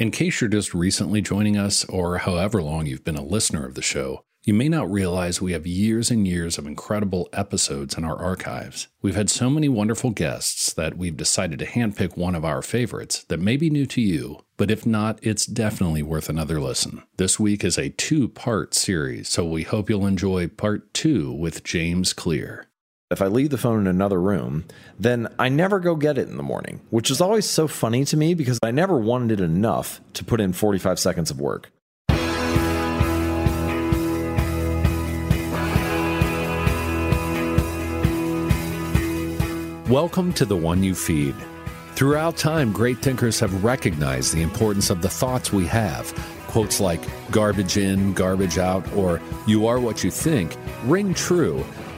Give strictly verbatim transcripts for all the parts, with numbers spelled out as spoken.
In case you're just recently joining us, or however long you've been a listener of the show, you may not realize we have years and years of incredible episodes in our archives. We've had so many wonderful guests that we've decided to handpick one of our favorites that may be new to you, but if not, it's definitely worth another listen. This week is a two-part series, so we hope you'll enjoy part two with James Clear. If I leave the phone in another room, then I never go get it in the morning, which is always so funny to me because I never wanted it enough to put in forty-five seconds of work. Welcome to The One You Feed. Throughout time, great thinkers have recognized the importance of the thoughts we have. Quotes like garbage in, garbage out, or you are what you think ring true.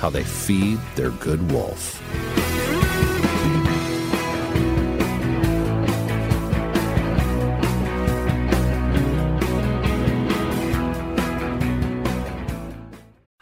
how they feed their good wolf.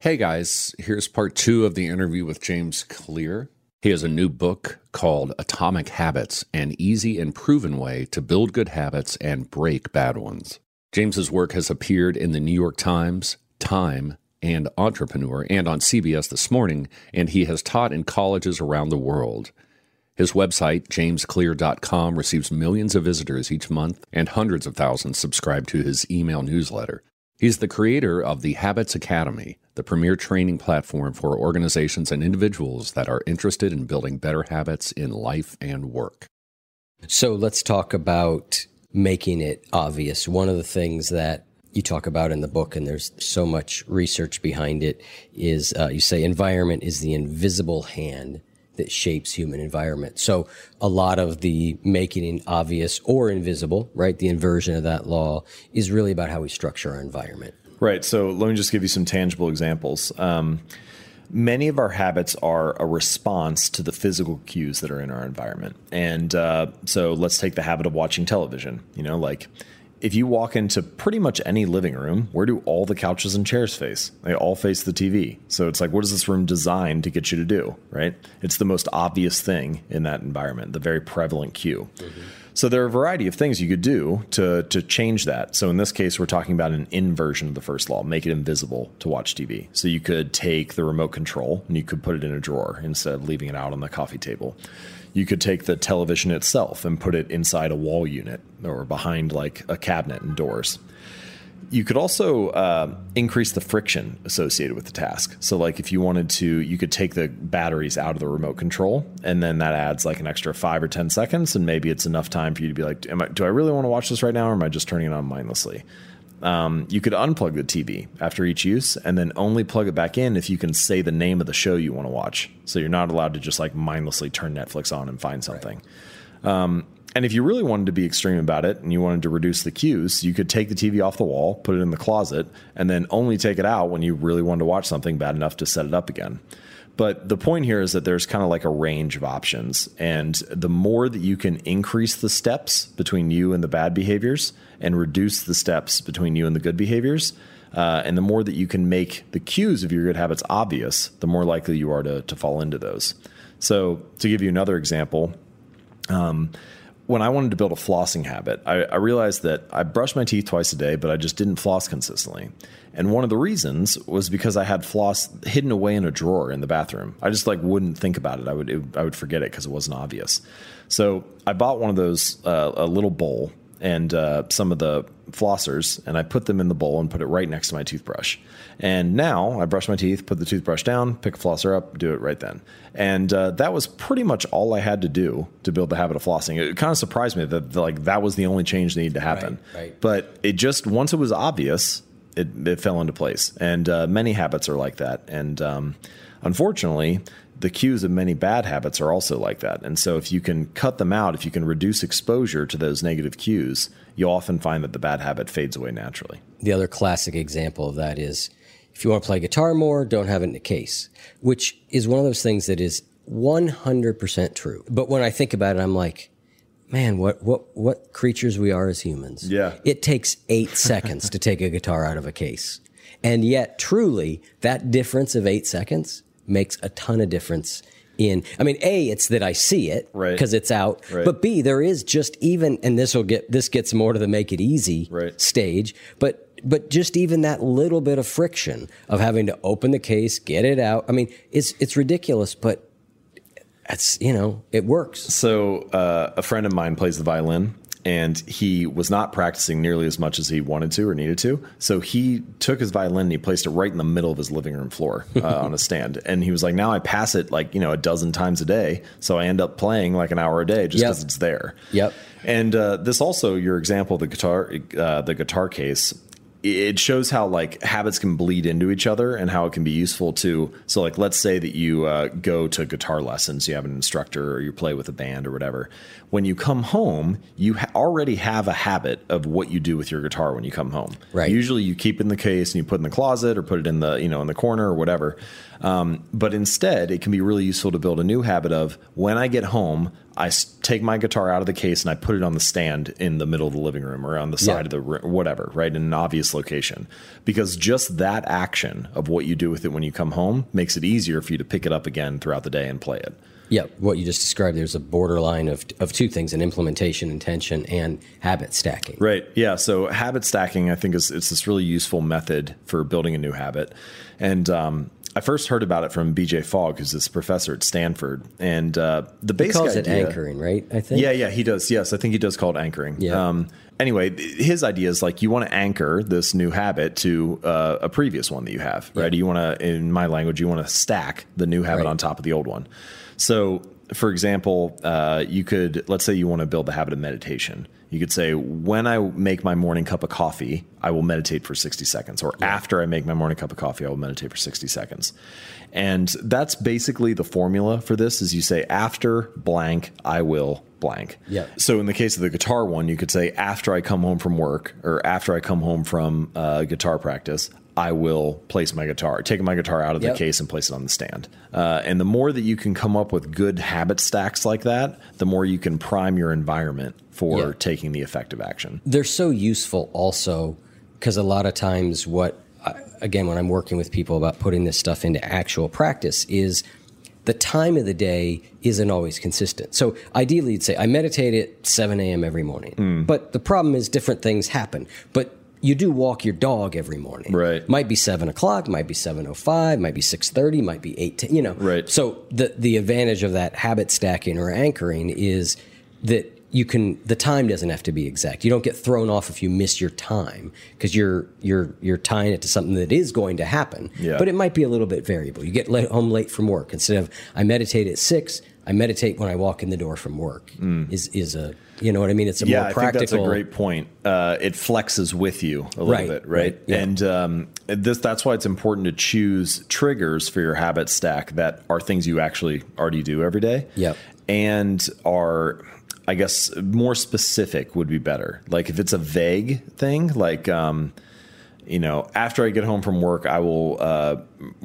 Hey guys, here's part two of the interview with James Clear. He has a new book called Atomic Habits, an easy and proven way to build good habits and break bad ones. James's work has appeared in the New York Times, Time, and Entrepreneur, and on C B S This Morning, and he has taught in colleges around the world. His website, james clear dot com, receives millions of visitors each month, and hundreds of thousands subscribe to his email newsletter. He's the creator of the Habits Academy, the premier training platform for organizations and individuals that are interested in building better habits in life and work. So let's talk about making it obvious. One of the things that you talk about in the book, and there's so much research behind it, is uh, you say environment is the invisible hand that shapes human environment. So a lot of the making it obvious or invisible, right, the inversion of that law is really about how we structure our environment. Right. So let me just give you some tangible examples. Um, many of our habits are a response to the physical cues that are in our environment. And uh, so let's take the habit of watching television. You know, like if you walk into pretty much any living room, where do all the couches and chairs face? They all face the T V. So it's like, what is this room designed to get you to do? Right. It's the most obvious thing in that environment, the very prevalent cue. Mm-hmm. So there are a variety of things you could do to to change that. So in this case, we're talking about an inversion of the first law, make it invisible to watch T V. So you could take the remote control and you could put it in a drawer instead of leaving it out on the coffee table. You could take the television itself and put it inside a wall unit or behind like a cabinet and doors. You could also uh, increase the friction associated with the task. So like if you wanted to, you could take the batteries out of the remote control, and then that adds like an extra five or ten seconds. And maybe it's enough time for you to be like, am I, do I really want to watch this right now? Or am I just turning it on mindlessly? Um, you could unplug the T V after each use and then only plug it back in if you can say the name of the show you want to watch. So you're not allowed to just like mindlessly turn Netflix on and find something. Right. Um, And if you really wanted to be extreme about it and you wanted to reduce the cues, you could take the T V off the wall, put it in the closet, and then only take it out when you really wanted to watch something bad enough to set it up again. But the point here is that there's kind of like a range of options. And the more that you can increase the steps between you and the bad behaviors and reduce the steps between you and the good behaviors, uh, and the more that you can make the cues of your good habits obvious, the more likely you are to, to fall into those. So to give you another example, um, when I wanted to build a flossing habit, I, I realized that I brushed my teeth twice a day, but I just didn't floss consistently. And one of the reasons was because I had floss hidden away in a drawer in the bathroom. I just like wouldn't think about it. I would, it, I would forget it because it wasn't obvious. So I bought one of those, uh, a little bowl and uh, some of the flossers, and I put them in the bowl and put it right next to my toothbrush. And now I brush my teeth, put the toothbrush down, pick a flosser up, do it right then. And uh, that was pretty much all I had to do to build the habit of flossing. It kind of surprised me that like that was the only change that needed to happen. Right, right. But it just, once it was obvious, it, it fell into place. And uh, many habits are like that. And um, unfortunately, the cues of many bad habits are also like that. And so if you can cut them out, if you can reduce exposure to those negative cues, you'll often find that the bad habit fades away naturally. The other classic example of that is if you want to play guitar more, don't have it in a case, which is one of those things that is one hundred percent true. But when I think about it, I'm like, man, what what what creatures we are as humans. Yeah. It takes eight seconds to take a guitar out of a case. And yet, truly, that difference of eight seconds makes a ton of difference in, I mean, A, it's that I see it because right. it's out, right. but B, there is just even, and this will get, this gets more to the make it easy right. stage, but but just even that little bit of friction of having to open the case, get it out. I mean, it's it's ridiculous, but it's, you know, it works. So uh, a friend of mine plays the violin, and he was not practicing nearly as much as he wanted to or needed to. So he took his violin and he placed it right in the middle of his living room floor uh, on a stand. And he was like, now I pass it like, you know, a dozen times a day. So I end up playing like an hour a day just because yep. it's there. Yep. And uh, this also, your example, the guitar, uh, the guitar case, it shows how like habits can bleed into each other and how it can be useful to. So like, let's say that you uh, go to guitar lessons, you have an instructor or you play with a band or whatever. When you come home, you ha- already have a habit of what you do with your guitar when you come home. Right. Usually you keep it in the case and you put it in the closet or put it in the, you know, in the corner or whatever. Um, but instead it can be really useful to build a new habit of when I get home, I take my guitar out of the case and I put it on the stand in the middle of the living room or on the side yeah. of the room, whatever, right? In an obvious location, because just that action of what you do with it when you come home makes it easier for you to pick it up again throughout the day and play it. Yeah. What you just described, there's a borderline of, of two things, an implementation, intention, and habit stacking. Right. Yeah. So habit stacking, I think is, it's this really useful method for building a new habit. And, um, I first heard about it from B J Fogg, who's this professor at Stanford, and uh, the basic he calls idea, it anchoring, right? I think. Yeah, yeah, he does. Yes, I think he does call it anchoring. Yeah. Um, anyway, his idea is like you want to anchor this new habit to uh, a previous one that you have, right? Yeah. You want to, in my language, you want to stack the new habit right. on top of the old one. So, for example, uh, you could let's say you want to build the habit of meditation. You could say, when I make my morning cup of coffee, I will meditate for sixty seconds, or yeah. after I make my morning cup of coffee, I will meditate for sixty seconds. And that's basically the formula for this is you say, after blank, I will blank. Yeah. So in the case of the guitar one, you could say, after I come home from work, or after I come home from uh, guitar practice, I will place my guitar, take my guitar out of the yep. case and place it on the stand. Uh, and the more that you can come up with good habit stacks like that, the more you can prime your environment for yep. taking the effective action. They're so useful also because a lot of times what, again, when I'm working with people about putting this stuff into actual practice is the time of the day isn't always consistent. So ideally you'd say I meditate at seven a.m. every morning, mm. but the problem is different things happen. But you do walk your dog every morning. Right. Might be seven o'clock, might be seven oh five, might be six thirty, might be eight ten, you know. Right. So the, the advantage of that habit stacking or anchoring is that you can, the time doesn't have to be exact. You don't get thrown off if you miss your time because you're, you're, you're tying it to something that is going to happen, yeah. but it might be a little bit variable. You get late, home late from work instead of I meditate at six, I meditate when I walk in the door from work mm. is, is a, you know what I mean? It's a yeah, more practical. I think that's a great point. Uh, it flexes with you a little right, bit, right? right yeah. And um, this that's why it's important to choose triggers for your habit stack that are things you actually already do every day. Yep. And are, I guess, more specific would be better. Like if it's a vague thing, like, um, you know, after I get home from work, I will uh,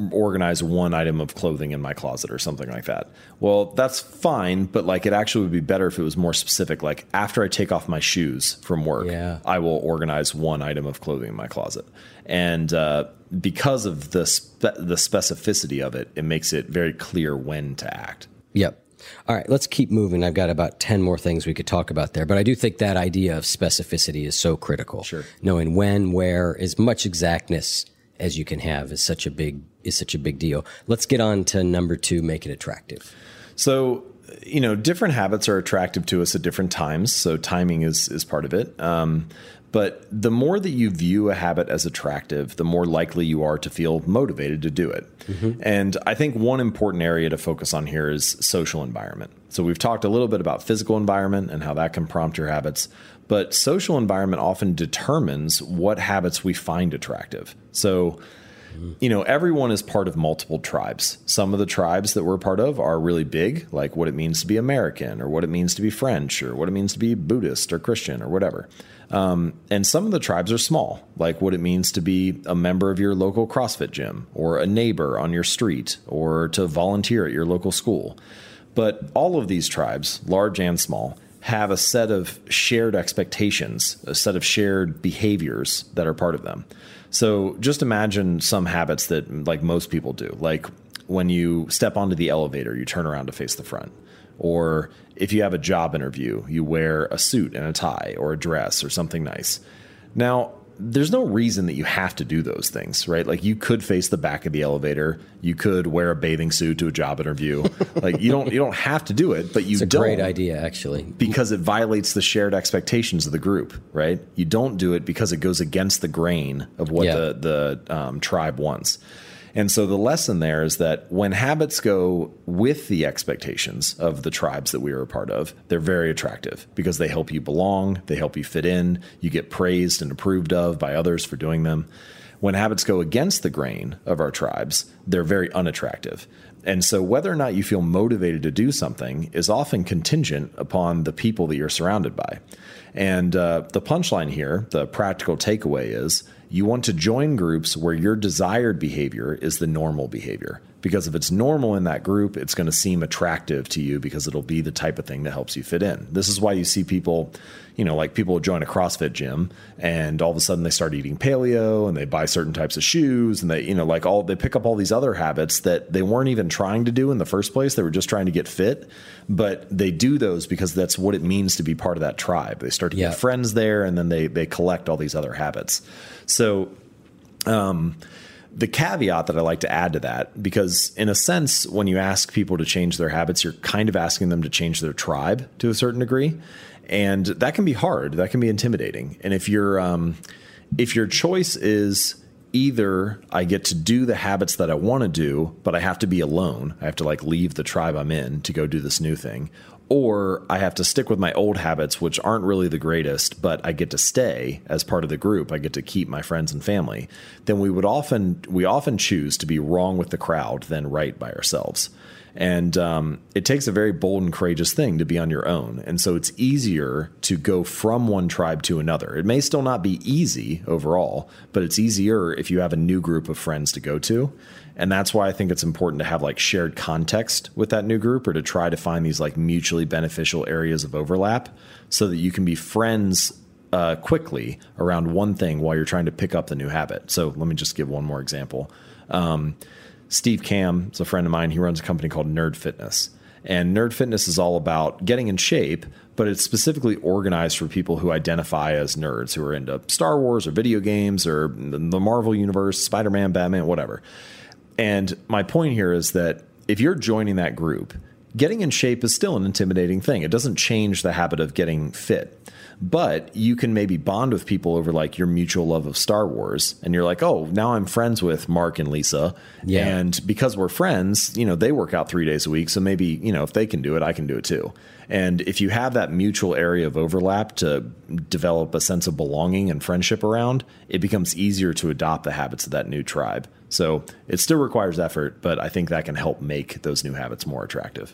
organize one item of clothing in my closet or something like that. Well, that's fine. But like, it actually would be better if it was more specific. Like after I take off my shoes from work, yeah. I will organize one item of clothing in my closet. And uh, because of the, spe- the specificity of it, it makes it very clear when to act. Yep. All right, let's keep moving. I've got about ten more things we could talk about there, but I do think that idea of specificity is so critical. Sure. Knowing when, where, as much exactness as you can have is such a big, is such a big deal. Let's get on to number two, make it attractive. So you know, different habits are attractive to us at different times. So timing is, is part of it. Um, but the more that you view a habit as attractive, the more likely you are to feel motivated to do it. Mm-hmm. And I think one important area to focus on here is social environment. So we've talked a little bit about physical environment and how that can prompt your habits, but social environment often determines what habits we find attractive. So, you know, everyone is part of multiple tribes. Some of the tribes that we're part of are really big, like what it means to be American or what it means to be French or what it means to be Buddhist or Christian or whatever. Um, and some of the tribes are small, like what it means to be a member of your local CrossFit gym or a neighbor on your street or to volunteer at your local school. But all of these tribes, large and small, have a set of shared expectations, a set of shared behaviors that are part of them. So just imagine some habits that like most people do, like when you step onto the elevator, you turn around to face the front. Or if you have a job interview, you wear a suit and a tie or a dress or something nice. Now, there's no reason that you have to do those things, right? Like you could face the back of the elevator. You could wear a bathing suit to a job interview. Like you don't, you don't have to do it, but you don't. It's a great idea, actually. Because it violates the shared expectations of the group, right? You don't do it because it goes against the grain of what yeah. the, the um, tribe wants. And so the lesson there is that when habits go with the expectations of the tribes that we are a part of, they're very attractive because they help you belong, they help you fit in, you get praised and approved of by others for doing them. When habits go against the grain of our tribes, they're very unattractive. And so whether or not you feel motivated to do something is often contingent upon the people that you're surrounded by. And uh, the punchline here, the practical takeaway is, you want to join groups where your desired behavior is the normal behavior, because if it's normal in that group, it's going to seem attractive to you because it'll be the type of thing that helps you fit in. This is why you see people, you know, like people join a CrossFit gym and all of a sudden they start eating paleo and they buy certain types of shoes and they, you know, like all, they pick up all these other habits that they weren't even trying to do in the first place. They were just trying to get fit, but they do those because that's what it means to be part of that tribe. They start to yeah. get friends there and then they, they collect all these other habits. So, um, the caveat that I like to add to that, because in a sense, when you ask people to change their habits, you're kind of asking them to change their tribe to a certain degree. And that can be hard. That can be intimidating. And if you're, um, if your choice is either I get to do the habits that I want to do, but I have to be alone. I have to like leave the tribe I'm in to go do this new thing. Or I have to stick with my old habits, which aren't really the greatest, but I get to stay as part of the group. I get to keep my friends and family. Then we would often, we often choose to be wrong with the crowd than right by ourselves. And um, it takes a very bold and courageous thing to be on your own. And so it's easier to go from one tribe to another. It may still not be easy overall, but it's easier if you have a new group of friends to go to. And that's why I think it's important to have like shared context with that new group, or to try to find these like mutually beneficial areas of overlap so that you can be friends uh, quickly around one thing while you're trying to pick up the new habit. So let me just give one more example. Um, Steve Kamb is a friend of mine. He runs a company called Nerd Fitness. And Nerd Fitness is all about getting in shape, but it's specifically organized for people who identify as nerds, who are into Star Wars or video games or the Marvel universe, Spider-Man, Batman, whatever. And my point here is that if you're joining that group, getting in shape is still an intimidating thing. It doesn't change the habit of getting fit, but you can maybe bond with people over like your mutual love of Star Wars. And you're like, oh, now I'm friends with Mark and Lisa. Yeah. And because we're friends, you know, they work out three days a week. So maybe, you know, if they can do it, I can do it too. And if you have that mutual area of overlap to develop a sense of belonging and friendship around, it becomes easier to adopt the habits of that new tribe. So it still requires effort, but I think that can help make those new habits more attractive.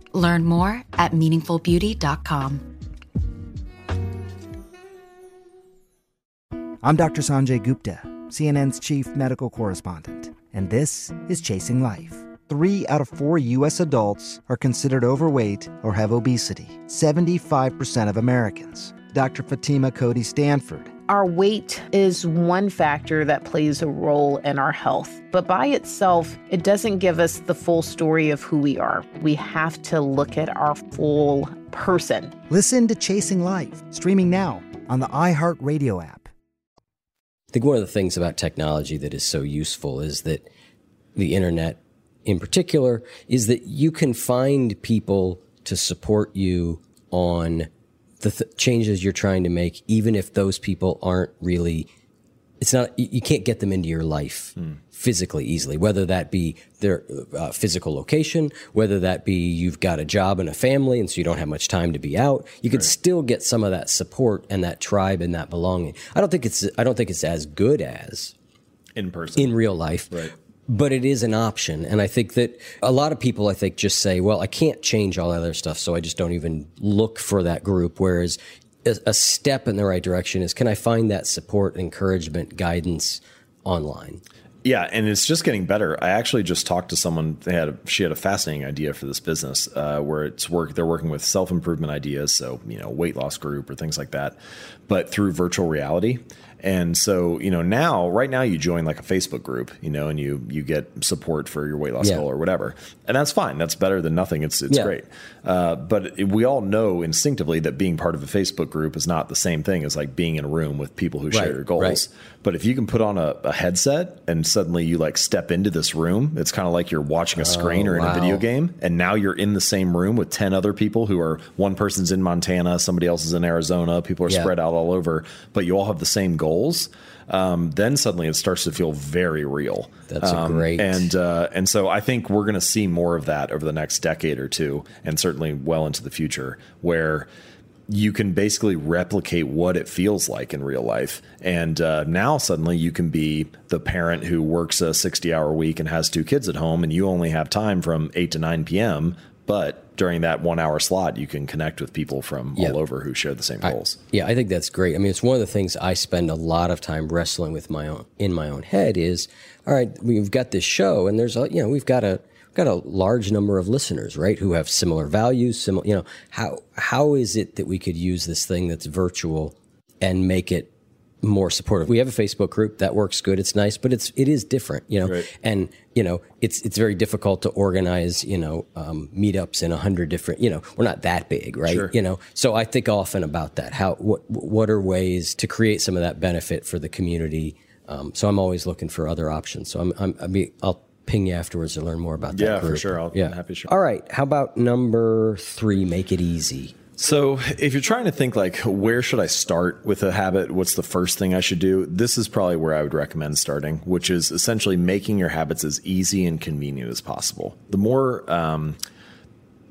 Learn more at meaningful beauty dot com. I'm Doctor Sanjay Gupta, C N N's chief medical correspondent, and this is Chasing Life. Three out of four U S adults are considered overweight or have obesity, seventy-five percent of Americans. Doctor Fatima Cody Stanford. Our weight is one factor that plays a role in our health, but by itself, it doesn't give us the full story of who we are. We have to look at our full person. Listen to Chasing Life, streaming now on the iHeartRadio app. I think one of the things about technology that is so useful is that the internet in particular is that you can find people to support you on the th- changes you're trying to make, even if those people aren't really, it's not, you, you can't get them into your life mm. physically easily, whether that be their uh, physical location, whether that be you've got a job and a family, and so you don't have much time to be out. You could right. still get some of that support and that tribe and that belonging. I don't think it's, I don't think it's as good as in person, in real life, right. But it is an option. And I think that a lot of people, I think, just say, well, I can't change all that other stuff, so I just don't even look for that group. Whereas a step in the right direction is, can I find that support, encouragement, guidance online? Yeah. And it's just getting better. I actually just talked to someone. They had a, she had a fascinating idea for this business uh, where it's work. They're working with self-improvement ideas. So, you know, weight loss group or things like that, but through virtual reality. And so, you know, now, right now you join like a Facebook group, you know, and you, you get support for your weight loss yeah. goal or whatever. And that's fine. That's better than nothing. It's, it's yeah. great. Uh, but we all know instinctively that being part of a Facebook group is not the same thing as like being in a room with people who right. share your goals. Right. But if you can put on a, a headset and suddenly you like step into this room, it's kind of like you're watching a screen oh, or in wow. a video game. And now you're in the same room with ten other people who are, one person's in Montana, somebody else is in Arizona, people are yeah. spread out all over, but you all have the same goal. Goals, um, then suddenly it starts to feel very real. That's um, great. And uh, and so I think we're going to see more of that over the next decade or two, and certainly well into the future, where you can basically replicate what it feels like in real life. And uh, now suddenly you can be the parent who works a sixty hour week and has two kids at home, and you only have time from eight to nine p.m., but during that one hour slot, you can connect with people from yeah. all over who share the same goals. I, yeah, I think that's great. I mean, it's one of the things I spend a lot of time wrestling with my own, in my own head is, all right, we've got this show and there's, a, you know, we've got a, we've got a large number of listeners, right, who have similar values, similar, you know, how, how is it that we could use this thing that's virtual and make it more supportive? We have a Facebook group that works good. It's nice, but it's, it is different, you know, right. and, you know, it's, it's very difficult to organize, you know, um, meetups in a hundred different, you know, we're not that big, right. Sure. You know, so I think often about that, how, what, what are ways to create some of that benefit for the community? Um, so I'm always looking for other options. So I'm, I'm, I mean, I'll ping you afterwards to learn more about that. Yeah, group. For sure. I'll, yeah. I'm happy to share. All right. How about number three, make it easy. So if you're trying to think like, where should I start with a habit? What's the first thing I should do? This is probably where I would recommend starting, which is essentially making your habits as easy and convenient as possible. The more, um,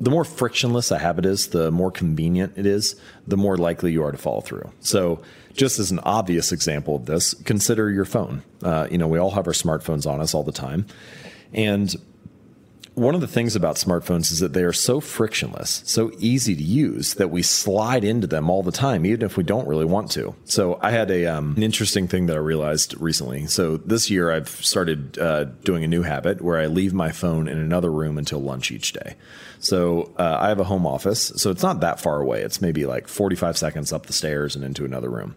the more frictionless a habit is, the more convenient it is, the more likely you are to follow through. So just as an obvious example of this, consider your phone. Uh, you know, we all have our smartphones on us all the time. And one of the things about smartphones is that they are so frictionless, so easy to use, that we slide into them all the time, even if we don't really want to. So I had a, um, an interesting thing that I realized recently. So this year I've started uh, doing a new habit where I leave my phone in another room until lunch each day. So uh, I have a home office, so it's not that far away. It's maybe like forty-five seconds up the stairs and into another room.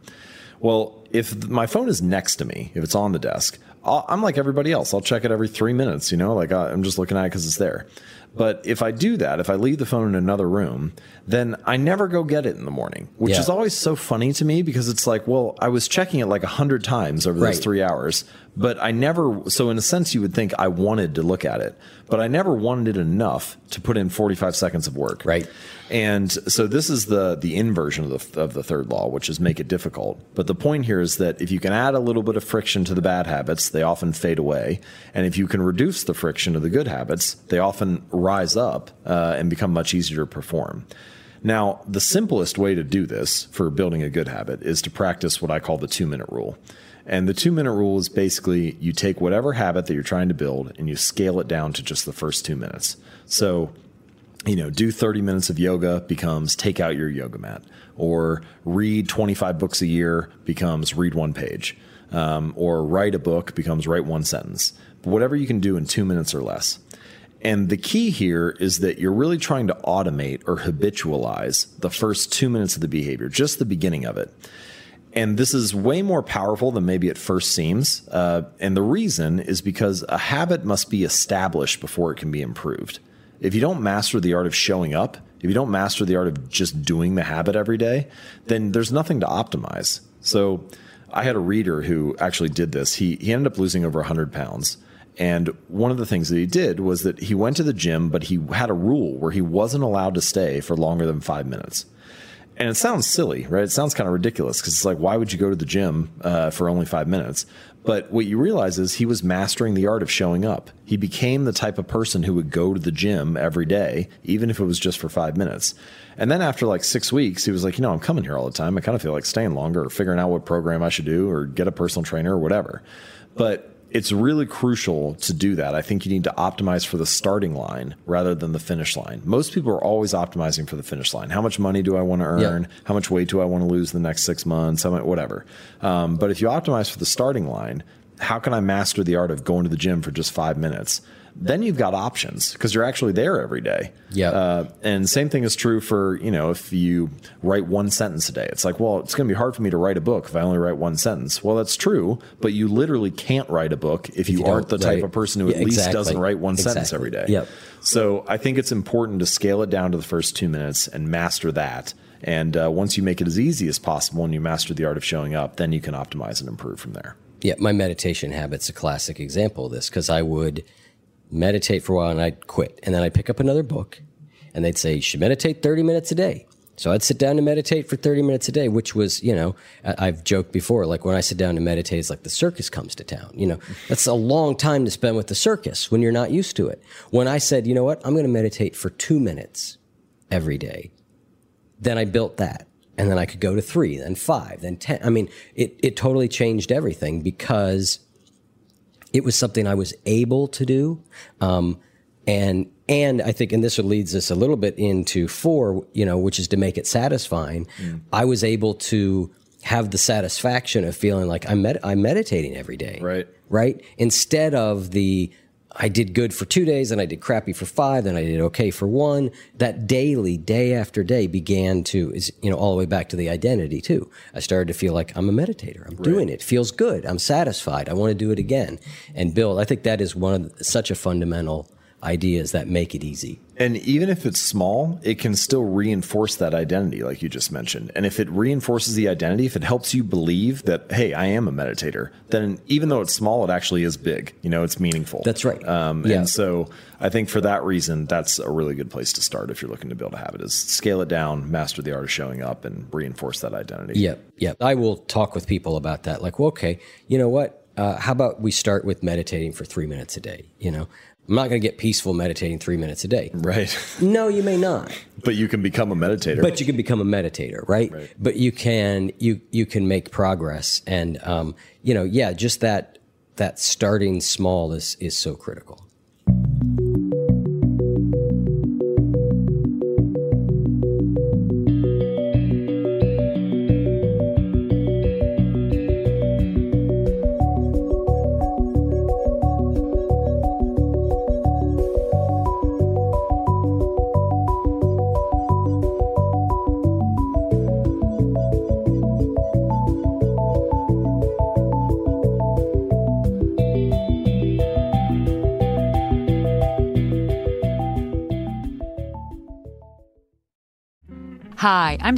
Well, if my phone is next to me, if it's on the desk, I'll, I'm like everybody else. I'll check it every three minutes, you know, like I'm just looking at it because it's there. But if I do that, if I leave the phone in another room, then I never go get it in the morning, which yeah. is always so funny to me because it's like, well, I was checking it like a hundred times over those right. three hours, but I never, so in a sense you would think I wanted to look at it, but I never wanted it enough to put in forty-five seconds of work. Right. And so this is the, the inversion of the, of the third law, which is make it difficult. But the point here is that if you can add a little bit of friction to the bad habits, they often fade away. And if you can reduce the friction of the good habits, they often rise up uh, and become much easier to perform. Now, the simplest way to do this for building a good habit is to practice what I call the two-minute rule. And the two-minute rule is basically you take whatever habit that you're trying to build and you scale it down to just the first two minutes. So, you know, do thirty minutes of yoga becomes take out your yoga mat, or read twenty-five books a year becomes read one page, um, or write a book becomes write one sentence. But whatever you can do in two minutes or less. And the key here is that you're really trying to automate or habitualize the first two minutes of the behavior, just the beginning of it. And this is way more powerful than maybe it first seems. Uh, and the reason is because a habit must be established before it can be improved. If you don't master the art of showing up, if you don't master the art of just doing the habit every day, then there's nothing to optimize. So I had a reader who actually did this. He, he ended up losing over one hundred pounds. And one of the things that he did was that he went to the gym, but he had a rule where he wasn't allowed to stay for longer than five minutes. And it sounds silly, right? It sounds kind of ridiculous because it's like, why would you go to the gym uh, for only five minutes? But what you realize is he was mastering the art of showing up. He became the type of person who would go to the gym every day, even if it was just for five minutes. And then after like six weeks, he was like, you know, I'm coming here all the time. I kind of feel like staying longer or figuring out what program I should do or get a personal trainer or whatever. But it's really crucial to do that. I think you need to optimize for the starting line rather than the finish line. Most people are always optimizing for the finish line. How much money do I want to earn? Yeah. How much weight do I want to lose in the next six months? How much, whatever. Um, but if you optimize for the starting line, how can I master the art of going to the gym for just five minutes? Then you've got options because you're actually there every day. Yeah. Uh, and same thing is true for, you know, if you write one sentence a day, it's like, well, it's going to be hard for me to write a book if I only write one sentence. Well, that's true, but you literally can't write a book if, if you, you aren't the type right. of person who yeah, at least exactly. doesn't write one exactly. sentence every day. Yep. So I think it's important to scale it down to the first two minutes and master that. And uh, once you make it as easy as possible and you master the art of showing up, then you can optimize and improve from there. Yeah. My meditation habit's a classic example of this because I would meditate for a while and I'd quit. And then I'd pick up another book and they'd say, you should meditate thirty minutes a day. So I'd sit down to meditate for thirty minutes a day, which was, you know, I've joked before, like when I sit down to meditate, it's like the circus comes to town. You know, that's a long time to spend with the circus when you're not used to it. When I said, you know what, I'm going to meditate for two minutes every day, then I built that. And then I could go to three, then five, then ten. I mean, it, it totally changed everything because it was something I was able to do. Um, and and I think, and this leads us a little bit into four, you know, which is to make it satisfying. Mm. I was able to have the satisfaction of feeling like I'm, med- I'm meditating every day. Right. Right. Instead of the, I did good for two days and I did crappy for five and I did okay for one. That daily, day after day began to, is, you know, all the way back to the identity too. I started to feel like I'm a meditator. I'm right. doing it. Feels good. I'm satisfied. I want to do it again and build. I think that is one of the, such a fundamental ideas that make it easy. And even if it's small, it can still reinforce that identity, like you just mentioned. And if it reinforces the identity, if it helps you believe that, hey, I am a meditator, then even though it's small, it actually is big. You know, it's meaningful. That's right. Um, yeah. And so I think for that reason, that's a really good place to start if you're looking to build a habit, is scale it down, master the art of showing up, and reinforce that identity. Yep. Yep. I will talk with people about that. Like, well, okay, you know what? Uh, how about we start with meditating for three minutes a day? You know, I'm not going to get peaceful meditating three minutes a day. Right. No, you may not. But you can become a meditator. But you can become a meditator, right? Right. But you can you you can make progress. And, um, you know, yeah, just that that starting small is is so critical. Hi, I'm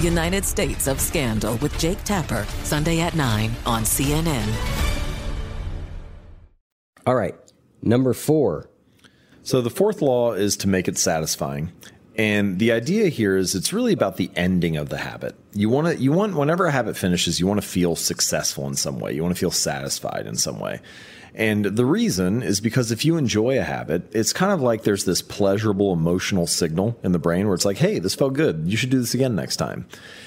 United States of Scandal with Jake Tapper, Sunday at nine on C N N. All right. Number four. So the fourth law is to make it satisfying. And the idea here is it's really about the ending of the habit. You want to, you want, whenever a habit finishes, you want to feel successful in some way. You want to feel satisfied in some way. And the reason is because if you enjoy a habit, it's kind of like there's this pleasurable emotional signal in the brain where it's like, hey, this felt good. You should do this again next time.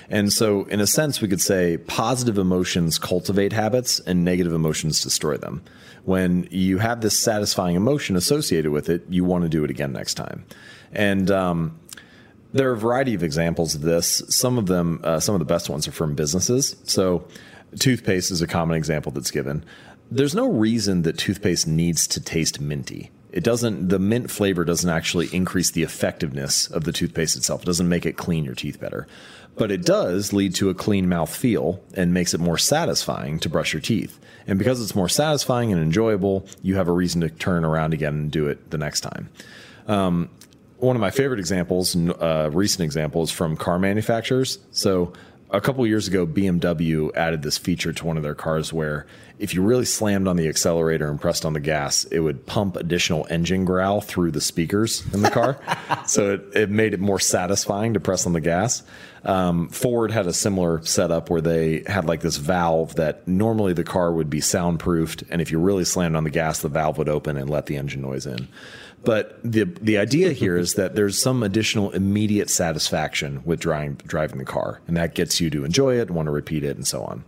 And so in a sense, we could say positive emotions cultivate habits and negative emotions destroy them. When you have this satisfying emotion associated with it, you want to do it again next time. And um, there are a variety of examples of this. Some of them, uh, some of the best ones are from businesses. So toothpaste is a common example that's given. There's no reason that toothpaste needs to taste minty. It doesn't, the mint flavor doesn't actually increase the effectiveness of the toothpaste itself. It doesn't make it clean your teeth better, but it does lead to a clean mouth feel and makes it more satisfying to brush your teeth. And because it's more satisfying and enjoyable, you have a reason to turn around again and do it the next time. Um, one of my favorite examples, uh, recent examples from car manufacturers. So a couple of years ago, B M W added this feature to one of their cars where if you really slammed on the accelerator and pressed on the gas, it would pump additional engine growl through the speakers in the car. So it, it made it more satisfying to press on the gas. Um, Ford had a similar setup where they had like this valve that normally the car would be soundproofed. And if you really slammed on the gas, the valve would open and let the engine noise in. But the the idea here is that there's some additional immediate satisfaction with driving, driving the car, and that gets you to enjoy it, want to repeat it, and so on.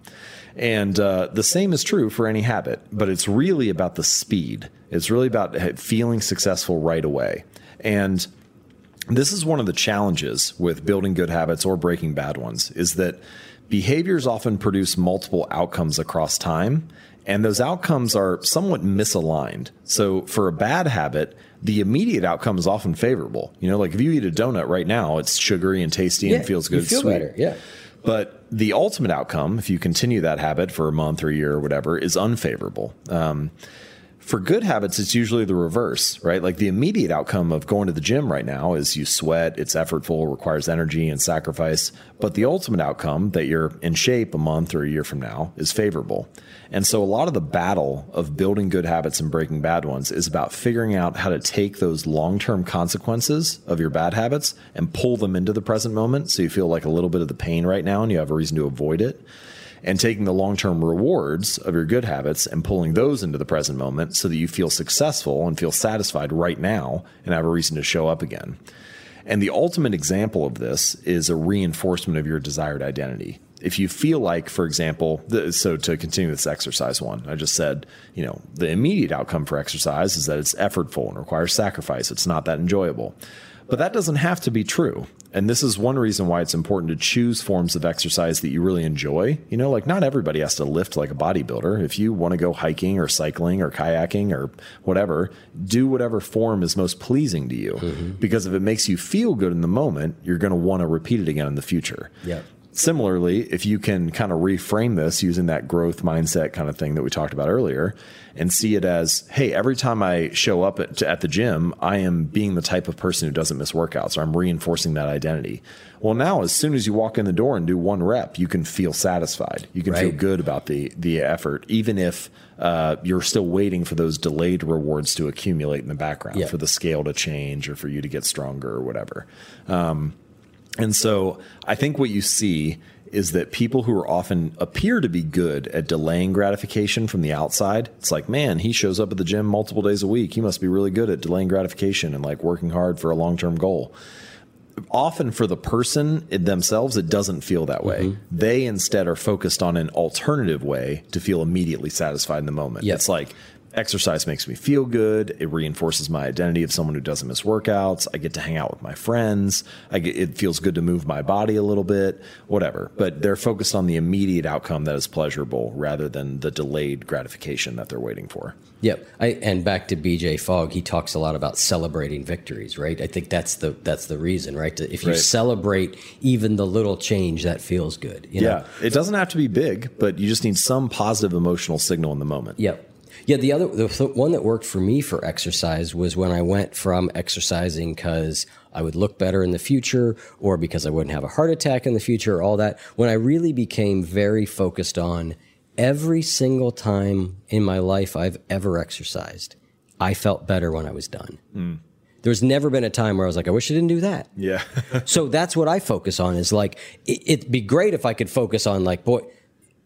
And uh, the same is true for any habit, but it's really about the speed. It's really about feeling successful right away. And this is one of the challenges with building good habits or breaking bad ones, is that behaviors often produce multiple outcomes across time, and those outcomes are somewhat misaligned. So for a bad habit, the immediate outcome is often favorable. You know, like if you eat a donut right now, it's sugary and tasty yeah, and feels good. You feel sweet. Better, yeah. But the ultimate outcome, if you continue that habit for a month or a year or whatever, is unfavorable. Um, for good habits, it's usually the reverse, right? Like the immediate outcome of going to the gym right now is you sweat, it's effortful, requires energy and sacrifice. But the ultimate outcome, that you're in shape a month or a year from now, is favorable. And so a lot of the battle of building good habits and breaking bad ones is about figuring out how to take those long-term consequences of your bad habits and pull them into the present moment. So you feel like a little bit of the pain right now and you have a reason to avoid it, and taking the long-term rewards of your good habits and pulling those into the present moment so that you feel successful and feel satisfied right now and have a reason to show up again. And the ultimate example of this is a reinforcement of your desired identity. If you feel like, for example, the, so to continue this exercise one, I just said, you know, the immediate outcome for exercise is that it's effortful and requires sacrifice. It's not that enjoyable. But that doesn't have to be true. And this is one reason why it's important to choose forms of exercise that you really enjoy. You know, like not everybody has to lift like a bodybuilder. If you want to go hiking or cycling or kayaking or whatever, do whatever form is most pleasing to you. Mm-hmm. Because if it makes you feel good in the moment, you're going to want to repeat it again in the future. Yeah. Similarly, if you can kind of reframe this using that growth mindset kind of thing that we talked about earlier and see it as, hey, every time I show up at, at the gym, I am being the type of person who doesn't miss workouts, or I'm reinforcing that identity. Well, now, as soon as you walk in the door and do one rep, you can feel satisfied. You can right. feel good about the, the effort, even if uh, you're still waiting for those delayed rewards to accumulate in the background yeah. for the scale to change or for you to get stronger or whatever. Um, And so I think what you see is that people who are often appear to be good at delaying gratification from the outside, it's like, man, he shows up at the gym multiple days a week. He must be really good at delaying gratification and like working hard for a long-term goal. Often for the person themselves, it doesn't feel that way. Mm-hmm. They instead are focused on an alternative way to feel immediately satisfied in the moment. Yep. It's like, Exercise makes me feel good. It reinforces my identity of someone who doesn't miss workouts. I get to hang out with my friends. I get, it feels good to move my body a little bit, whatever. But they're focused on the immediate outcome that is pleasurable rather than the delayed gratification that they're waiting for. Yep. I, and back to B J Fogg, he talks a lot about celebrating victories, right? I think that's the that's the reason, right? If you right. celebrate even the little change, that feels good. You yeah. know? It doesn't have to be big, but you just need some positive emotional signal in the moment. Yep. Yeah, the other the one that worked for me for exercise was when I went from exercising because I would look better in the future or because I wouldn't have a heart attack in the future or all that, when I really became very focused on every single time in my life I've ever exercised, I felt better when I was done. Mm. There's never been a time where I was like, I wish I didn't do that. Yeah. So that's what I focus on is like, it, it'd be great if I could focus on like, boy,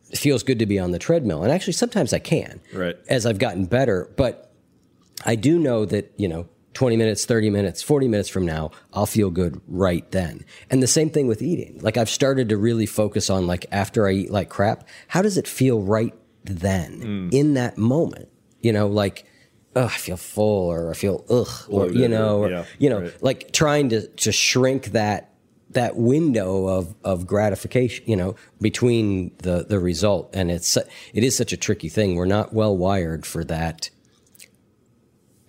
it feels good to be on the treadmill. And actually, sometimes I can right. as I've gotten better. But I do know that, you know, twenty minutes, thirty minutes, forty minutes from now, I'll feel good right then. And the same thing with eating. Like I've started to really focus on like after I eat like crap, how does it feel right then mm. in that moment? You know, like, oh, I feel full or I feel ugh, or, you know, or, yeah, you know, right. like trying to, to shrink that. that window of, of gratification, you know, between the, the result. And it's, it is such a tricky thing. We're not well wired for that.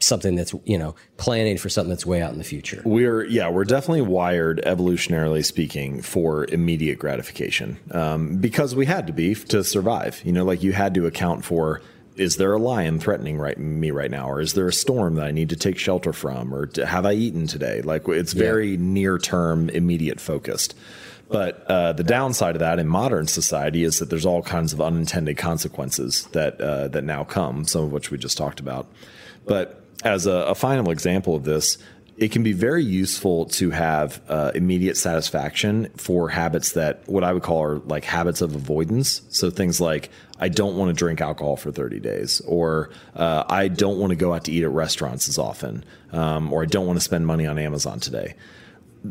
Something that's, you know, planning for something that's way out in the future. We're, yeah, we're definitely wired evolutionarily speaking for immediate gratification. Um, because we had to be to survive, you know, like you had to account for, is there a lion threatening right me right now? Or is there a storm that I need to take shelter from? Or have I eaten today? Like it's very yeah. near term, immediate focused. But uh, the downside of that in modern society is that there's all kinds of unintended consequences that uh, that now come, some of which we just talked about. But as a, a final example of this, it can be very useful to have uh, immediate satisfaction for habits that what I would call are like habits of avoidance. So things like I don't want to drink alcohol for thirty days, or uh, I don't want to go out to eat at restaurants as often, um, or I don't want to spend money on Amazon today.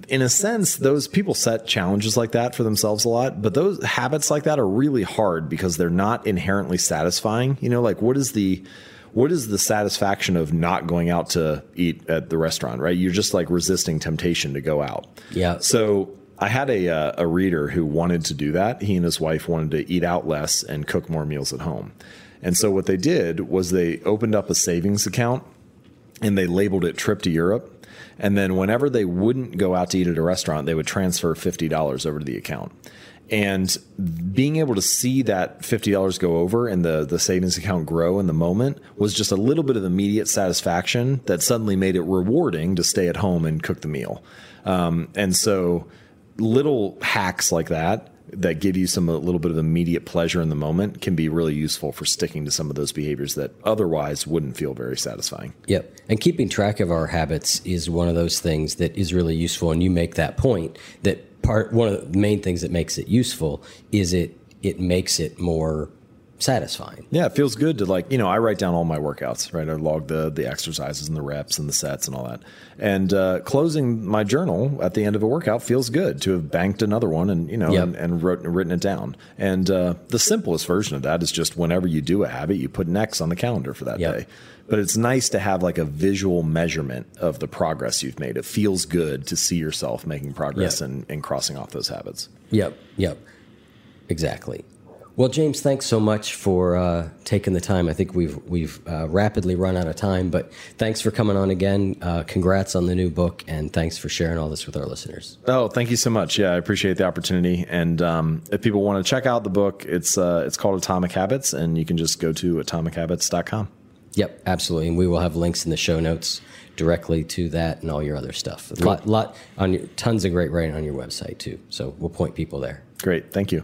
In a sense, those people set challenges like that for themselves a lot, but those habits like that are really hard because they're not inherently satisfying. You know, like what is the... What is the satisfaction of not going out to eat at the restaurant, right? You're just like resisting temptation to go out. Yeah. So I had a uh, a reader who wanted to do that. He and his wife wanted to eat out less and cook more meals at home. And so what they did was they opened up a savings account and they labeled it Trip to Europe. And then whenever they wouldn't go out to eat at a restaurant, they would transfer fifty dollars over to the account. And being able to see that fifty dollars go over and the, the savings account grow in the moment was just a little bit of immediate satisfaction that suddenly made it rewarding to stay at home and cook the meal. Um, and so little hacks like that, that give you some, a little bit of immediate pleasure in the moment can be really useful for sticking to some of those behaviors that otherwise wouldn't feel very satisfying. Yep. And keeping track of our habits is one of those things that is really useful. And you make that point that, Part, one of the main things that makes it useful is it it makes it more satisfying. Yeah, it feels good to like, you know, I write down all my workouts, right? I log the the exercises and the reps and the sets and all that. And uh, closing my journal at the end of a workout feels good to have banked another one and, you know, yep. and, and wrote, written it down. And uh, the simplest version of that is just whenever you do a habit, you put an X on the calendar for that yep. day. But it's nice to have like a visual measurement of the progress you've made. It feels good to see yourself making progress yep. and, and crossing off those habits. Yep. Yep. Exactly. Well, James, thanks so much for uh, taking the time. I think we've we've uh, rapidly run out of time, but thanks for coming on again. Uh, congrats on the new book, and thanks for sharing all this with our listeners. Oh, thank you so much. Yeah, I appreciate the opportunity. And um, if people want to check out the book, it's uh, it's called Atomic Habits, and you can just go to atomic habits dot com. Yep, absolutely. And we will have links in the show notes directly to that and all your other stuff. Cool. Lot, lot on your, tons of great writing on your website too. So we'll point people there. Great. Thank you.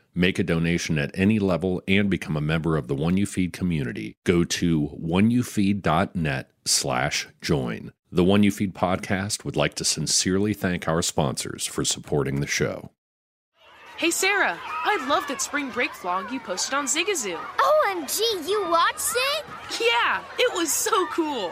make a donation at any level, and become a member of the One You Feed community, go to oneyoufeed.net slash join. The One You Feed podcast would like to sincerely thank our sponsors for supporting the show. Hey, Sarah, I loved that spring break vlog you posted on Zigazoo. O M G, you watched it? Yeah, it was so cool.